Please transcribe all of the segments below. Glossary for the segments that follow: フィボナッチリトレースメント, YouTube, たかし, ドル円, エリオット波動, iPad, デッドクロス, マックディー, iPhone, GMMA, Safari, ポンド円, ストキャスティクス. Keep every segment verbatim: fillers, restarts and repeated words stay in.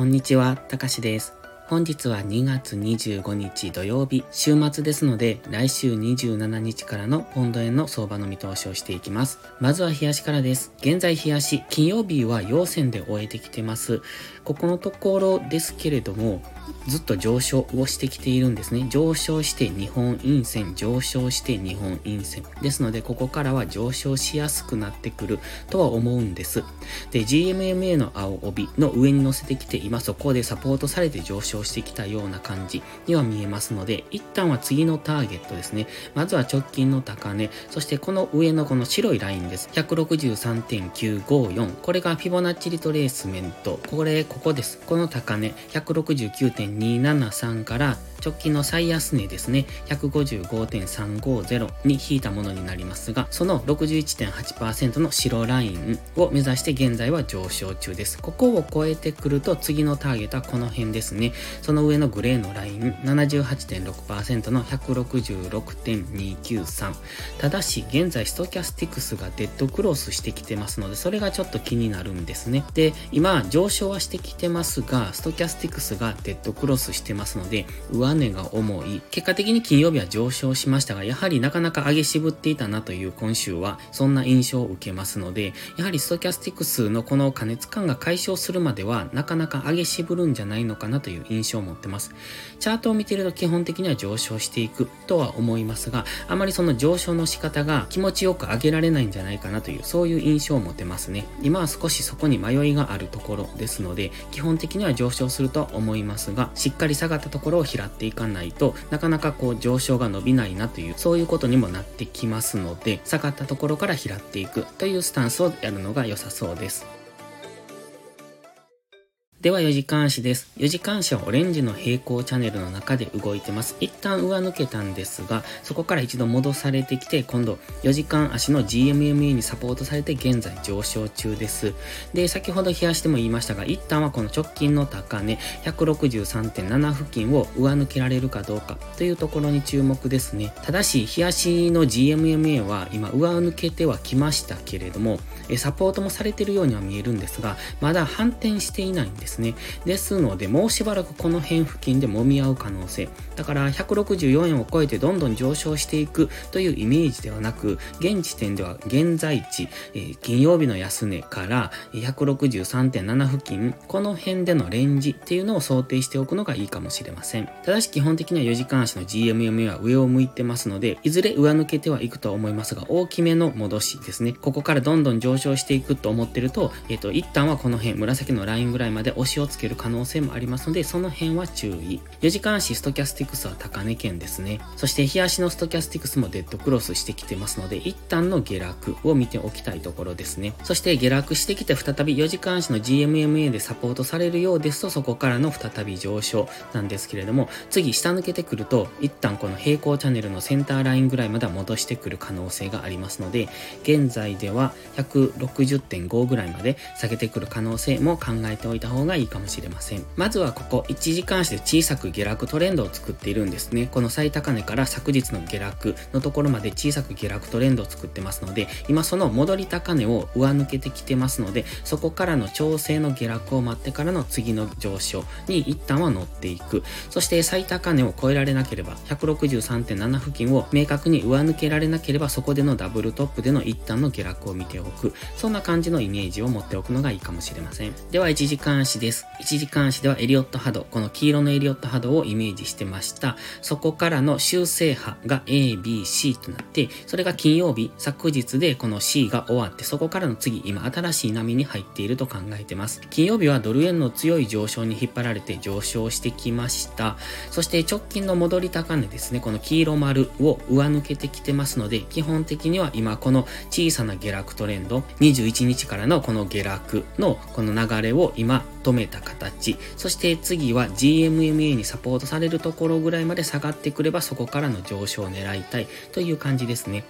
こんにちは、たかしです。本日はにがつにじゅうごにち土曜日、週末ですので、来週にじゅうしちにちからのポンド円の相場の見通しをしていきます。まずは日足からです。現在日足、金曜日は陽線で終えてきてます。ここのところですけれども、ずっと上昇をしてきているんですね。上昇して日本陰線、上昇して日本陰線。ですので、ここからは上昇しやすくなってくるとは思うんです。で、ジーエムエムエー の青帯の上に乗せてきて、今そこでサポートされて上昇してきたような感じには見えますので、一旦は次のターゲットですね。まずは直近の高値、そしてこの上のこの白いラインです。ひゃくろくじゅうさんてんきゅうごよん。これがフィボナッチリトレースメント。これ、ここです。この高値、ひゃくろくじゅうきゅうてんにーななさんから直近の最安値ですね、ひゃくごじゅうごてんさんごゼロに引いたものになりますが、その ろくじゅういちてんはちパーセント の白ラインを目指して現在は上昇中です。ここを超えてくると次のターゲットはこの辺ですね。その上のグレーのライン、ななじゅうはちてんろくパーセント の ひゃくろくじゅうろくてんにーきゅうさん。ただし、現在ストキャスティクスがデッドクロスしてきてますので、それがちょっと気になるんですね。で、今上昇はしてきてますが、ストキャスティクスがデッドクロスしてますので、上上値が重い。結果的に金曜日は上昇しましたが、やはりなかなか上げ渋っていたなという今週はそんな印象を受けますので、やはりストキャスティクスのこの過熱感が解消するまではなかなか上げ渋るんじゃないのかなという印象を持ってます。チャートを見ていると基本的には上昇していくとは思いますが、あまりその上昇の仕方が気持ちよく上げられないんじゃないかなという、そういう印象を持てますね。今は少しそこに迷いがあるところですので、基本的には上昇するとは思いますが、しっかり下がったところを拾っていかないとなかなかこう上昇が伸びないなという、そういうことにもなってきますので、下がったところから拾っていくというスタンスをやるのが良さそうです。ではよじかん足です。よじかん足はオレンジの平行チャンネルの中で動いてます。一旦上抜けたんですが、そこから一度戻されてきて、今度よじかん足の ジーエムエムエー にサポートされて現在上昇中です。で、先ほど冷やしても言いましたが、一旦はこの直近の高値 ひゃくろくじゅうさんてんなな 付近を上抜けられるかどうかというところに注目ですね。ただし、冷やしの ジーエムエムエー は今上抜けてはきましたけれども、サポートもされているようには見えるんですが、まだ反転していないんです。ですね。ですので、もうしばらくこの辺付近で揉み合う可能性。だからひゃくろくじゅうよえんを超えてどんどん上昇していくというイメージではなく、現時点では現在地、えー、金曜日の安値から ひゃくろくじゅうさんてんなな 付近、この辺でのレンジっていうのを想定しておくのがいいかもしれません。ただし基本的にはよじかん足の ジーエムエムエー は上を向いてますので、いずれ上抜けてはいくと思いますが、大きめの戻しですね。ここからどんどん上昇していくと思ってると、えっと、一旦はこの辺、紫のラインぐらいまで押しをつける可能性もありますので、その辺は注意。よじかん足ストキャスティクスは高値圏ですね。そして日足のストキャスティクスもデッドクロスしてきてますので、一旦の下落を見ておきたいところですね。そして下落してきて再びよじかん足の ジーエムエムエー でサポートされるようですと、そこからの再び上昇なんですけれども、次下抜けてくると一旦この平行チャンネルのセンターラインぐらいまでは戻してくる可能性がありますので、現在では ひゃくろくじゅうてんご ぐらいまで下げてくる可能性も考えておいた方ががいいかもしれません。まずはここいちじかん足で小さく下落トレンドを作っているんですね。この最高値から昨日の下落のところまで小さく下落トレンドを作ってますので、今その戻り高値を上抜けてきてますので、そこからの調整の下落を待ってからの次の上昇に一旦は乗っていく。そして最高値を超えられなければ、 ひゃくろくじゅうさんてんなな 付近を明確に上抜けられなければ、そこでのダブルトップでの一旦の下落を見ておく、そんな感じのイメージを持っておくのがいいかもしれません。ではいちじかん足です。いちじかん足ではエリオット波動、この黄色のエリオット波動をイメージしてました。そこからの修正波が エービーシー となって、それが金曜日昨日でこの C が終わって、そこからの次、今新しい波に入っていると考えてます。金曜日はドル円の強い上昇に引っ張られて上昇してきました。そして直近の戻り高値ですね、この黄色丸を上抜けてきてますので、基本的には今この小さな下落トレンド、にじゅういちにちからのこの下落のこの流れを今止めた形。そして次は ジーエムエムエー にサポートされるところぐらいまで下がってくれば、そこからの上昇を狙いたいという感じですね。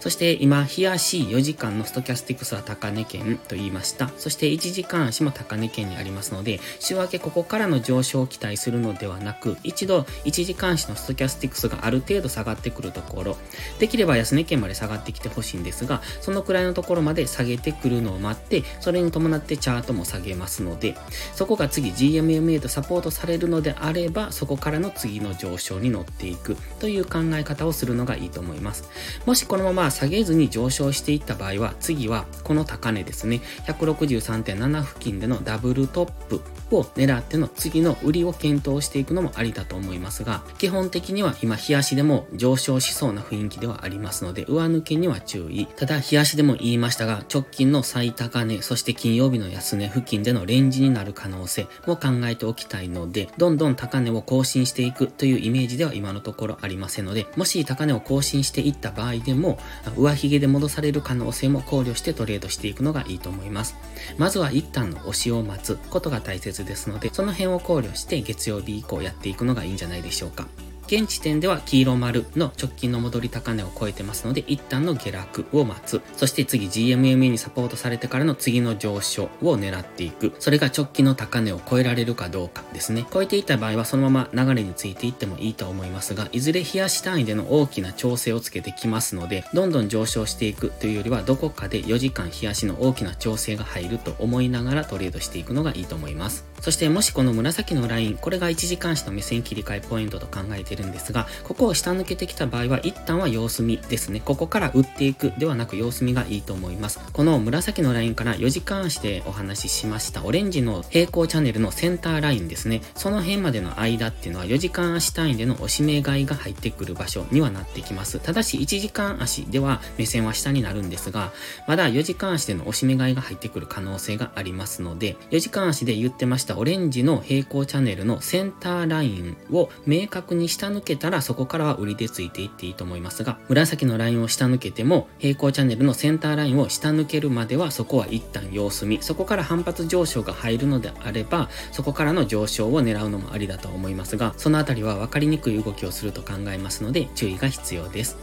そして今日足よじかんのストキャスティクスは高値圏と言いました。そしていちじかん足も高値圏にありますので、週明けここからの上昇を期待するのではなく、一度いちじかん足のストキャスティクスがある程度下がってくるところ、できれば安値圏まで下がってきてほしいんですが、そのくらいのところまで下げてくるのを待って、それに伴ってチャートも下げますので、そこが次 ジーエムエムエー とサポートされるのであれば、そこからの次の上昇に乗っていくという考え方をするのがいいと思います。もしこのまま下げずに上昇していった場合は、次はこの高値ですね、 ひゃくろくじゅうさんてんなな 付近でのダブルトップを狙っての次の売りを検討していくのもありだと思いますが、基本的には今日足でも上昇しそうな雰囲気ではありますので、上抜けには注意。ただ日足でも言いましたが、直近の最高値、そして金曜日の安値付近でのレンジになる可能性も考えておきたいので、どんどん高値を更新していくというイメージでは今のところありませんので、もし高値を更新していった場合でも上髭で戻される可能性も考慮してトレードしていくのがいいと思います。まずは一旦の押しを待つことが大切ですので、その辺を考慮して月曜日以降やっていくのがいいんじゃないでしょうか。現時点では黄色丸の直近の戻り高値を超えてますので、一旦の下落を待つ。そして次 ジーエムエムエー にサポートされてからの次の上昇を狙っていく。それが直近の高値を超えられるかどうかですね。超えていった場合はそのまま流れについていってもいいと思いますが、いずれ日足単位での大きな調整をつけてきますので、どんどん上昇していくというよりは、どこかでよじかん日足の大きな調整が入ると思いながらトレードしていくのがいいと思います。そしてもしこの紫のライン、これがいちじかん足の目線切り替えポイントと考えているるんですが、ここを下抜けてきた場合は一旦は様子見ですね。ここから売っていくではなく様子見がいいと思います。この紫のラインからよじかん足でお話ししましたオレンジの平行チャンネルのセンターラインですね、その辺までの間っていうのはよじかん足単位での押し目買いが入ってくる場所にはなってきます。ただしいちじかん足では目線は下になるんですが、まだよじかん足での押し目買いが入ってくる可能性がありますので、よじかん足で言ってましたオレンジの平行チャンネルのセンターラインを明確にした抜けたら、そこからは売りでついていっていいと思いますが、紫のラインを下抜けても平行チャンネルのセンターラインを下抜けるまではそこは一旦様子見。そこから反発上昇が入るのであれば、そこからの上昇を狙うのもありだと思いますが、そのあたりは分かりにくい動きをすると考えますので注意が必要です。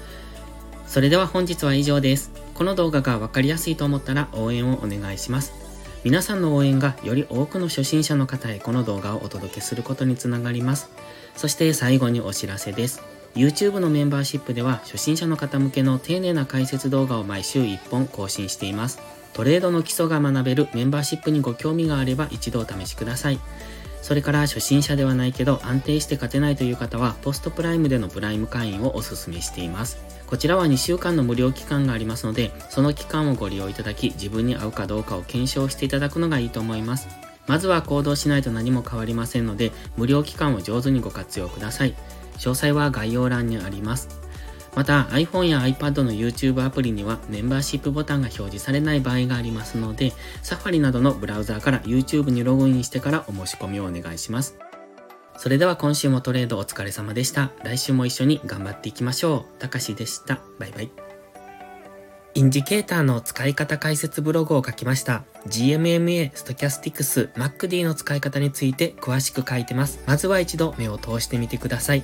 それでは本日は以上です。この動画が分かりやすいと思ったら応援をお願いします。皆さんの応援がより多くの初心者の方へこの動画をお届けすることにつながります。そして最後にお知らせです。YouTube のメンバーシップでは初心者の方向けの丁寧な解説動画を毎週いっぽん更新しています。トレードの基礎が学べるメンバーシップにご興味があれば一度お試しください。それから初心者ではないけど安定して勝てないという方はポストプライムでのプライム会員をおすすめしています。こちらはにしゅうかんの無料期間がありますので、その期間をご利用いただき自分に合うかどうかを検証していただくのがいいと思います。まずは行動しないと何も変わりませんので、無料期間を上手にご活用ください。詳細は概要欄にあります。また iPhone や iPad の YouTube アプリにはメンバーシップボタンが表示されない場合がありますので、Safari などのブラウザーから YouTube にログインしてからお申し込みをお願いします。それでは今週もトレードお疲れ様でした。来週も一緒に頑張っていきましょう。たかしでした。バイバイ。インジケーターの使い方解説ブログを書きました。ジーエムエムエー、ストキャスティクス、マックディー の使い方について詳しく書いてます。まずは一度目を通してみてください。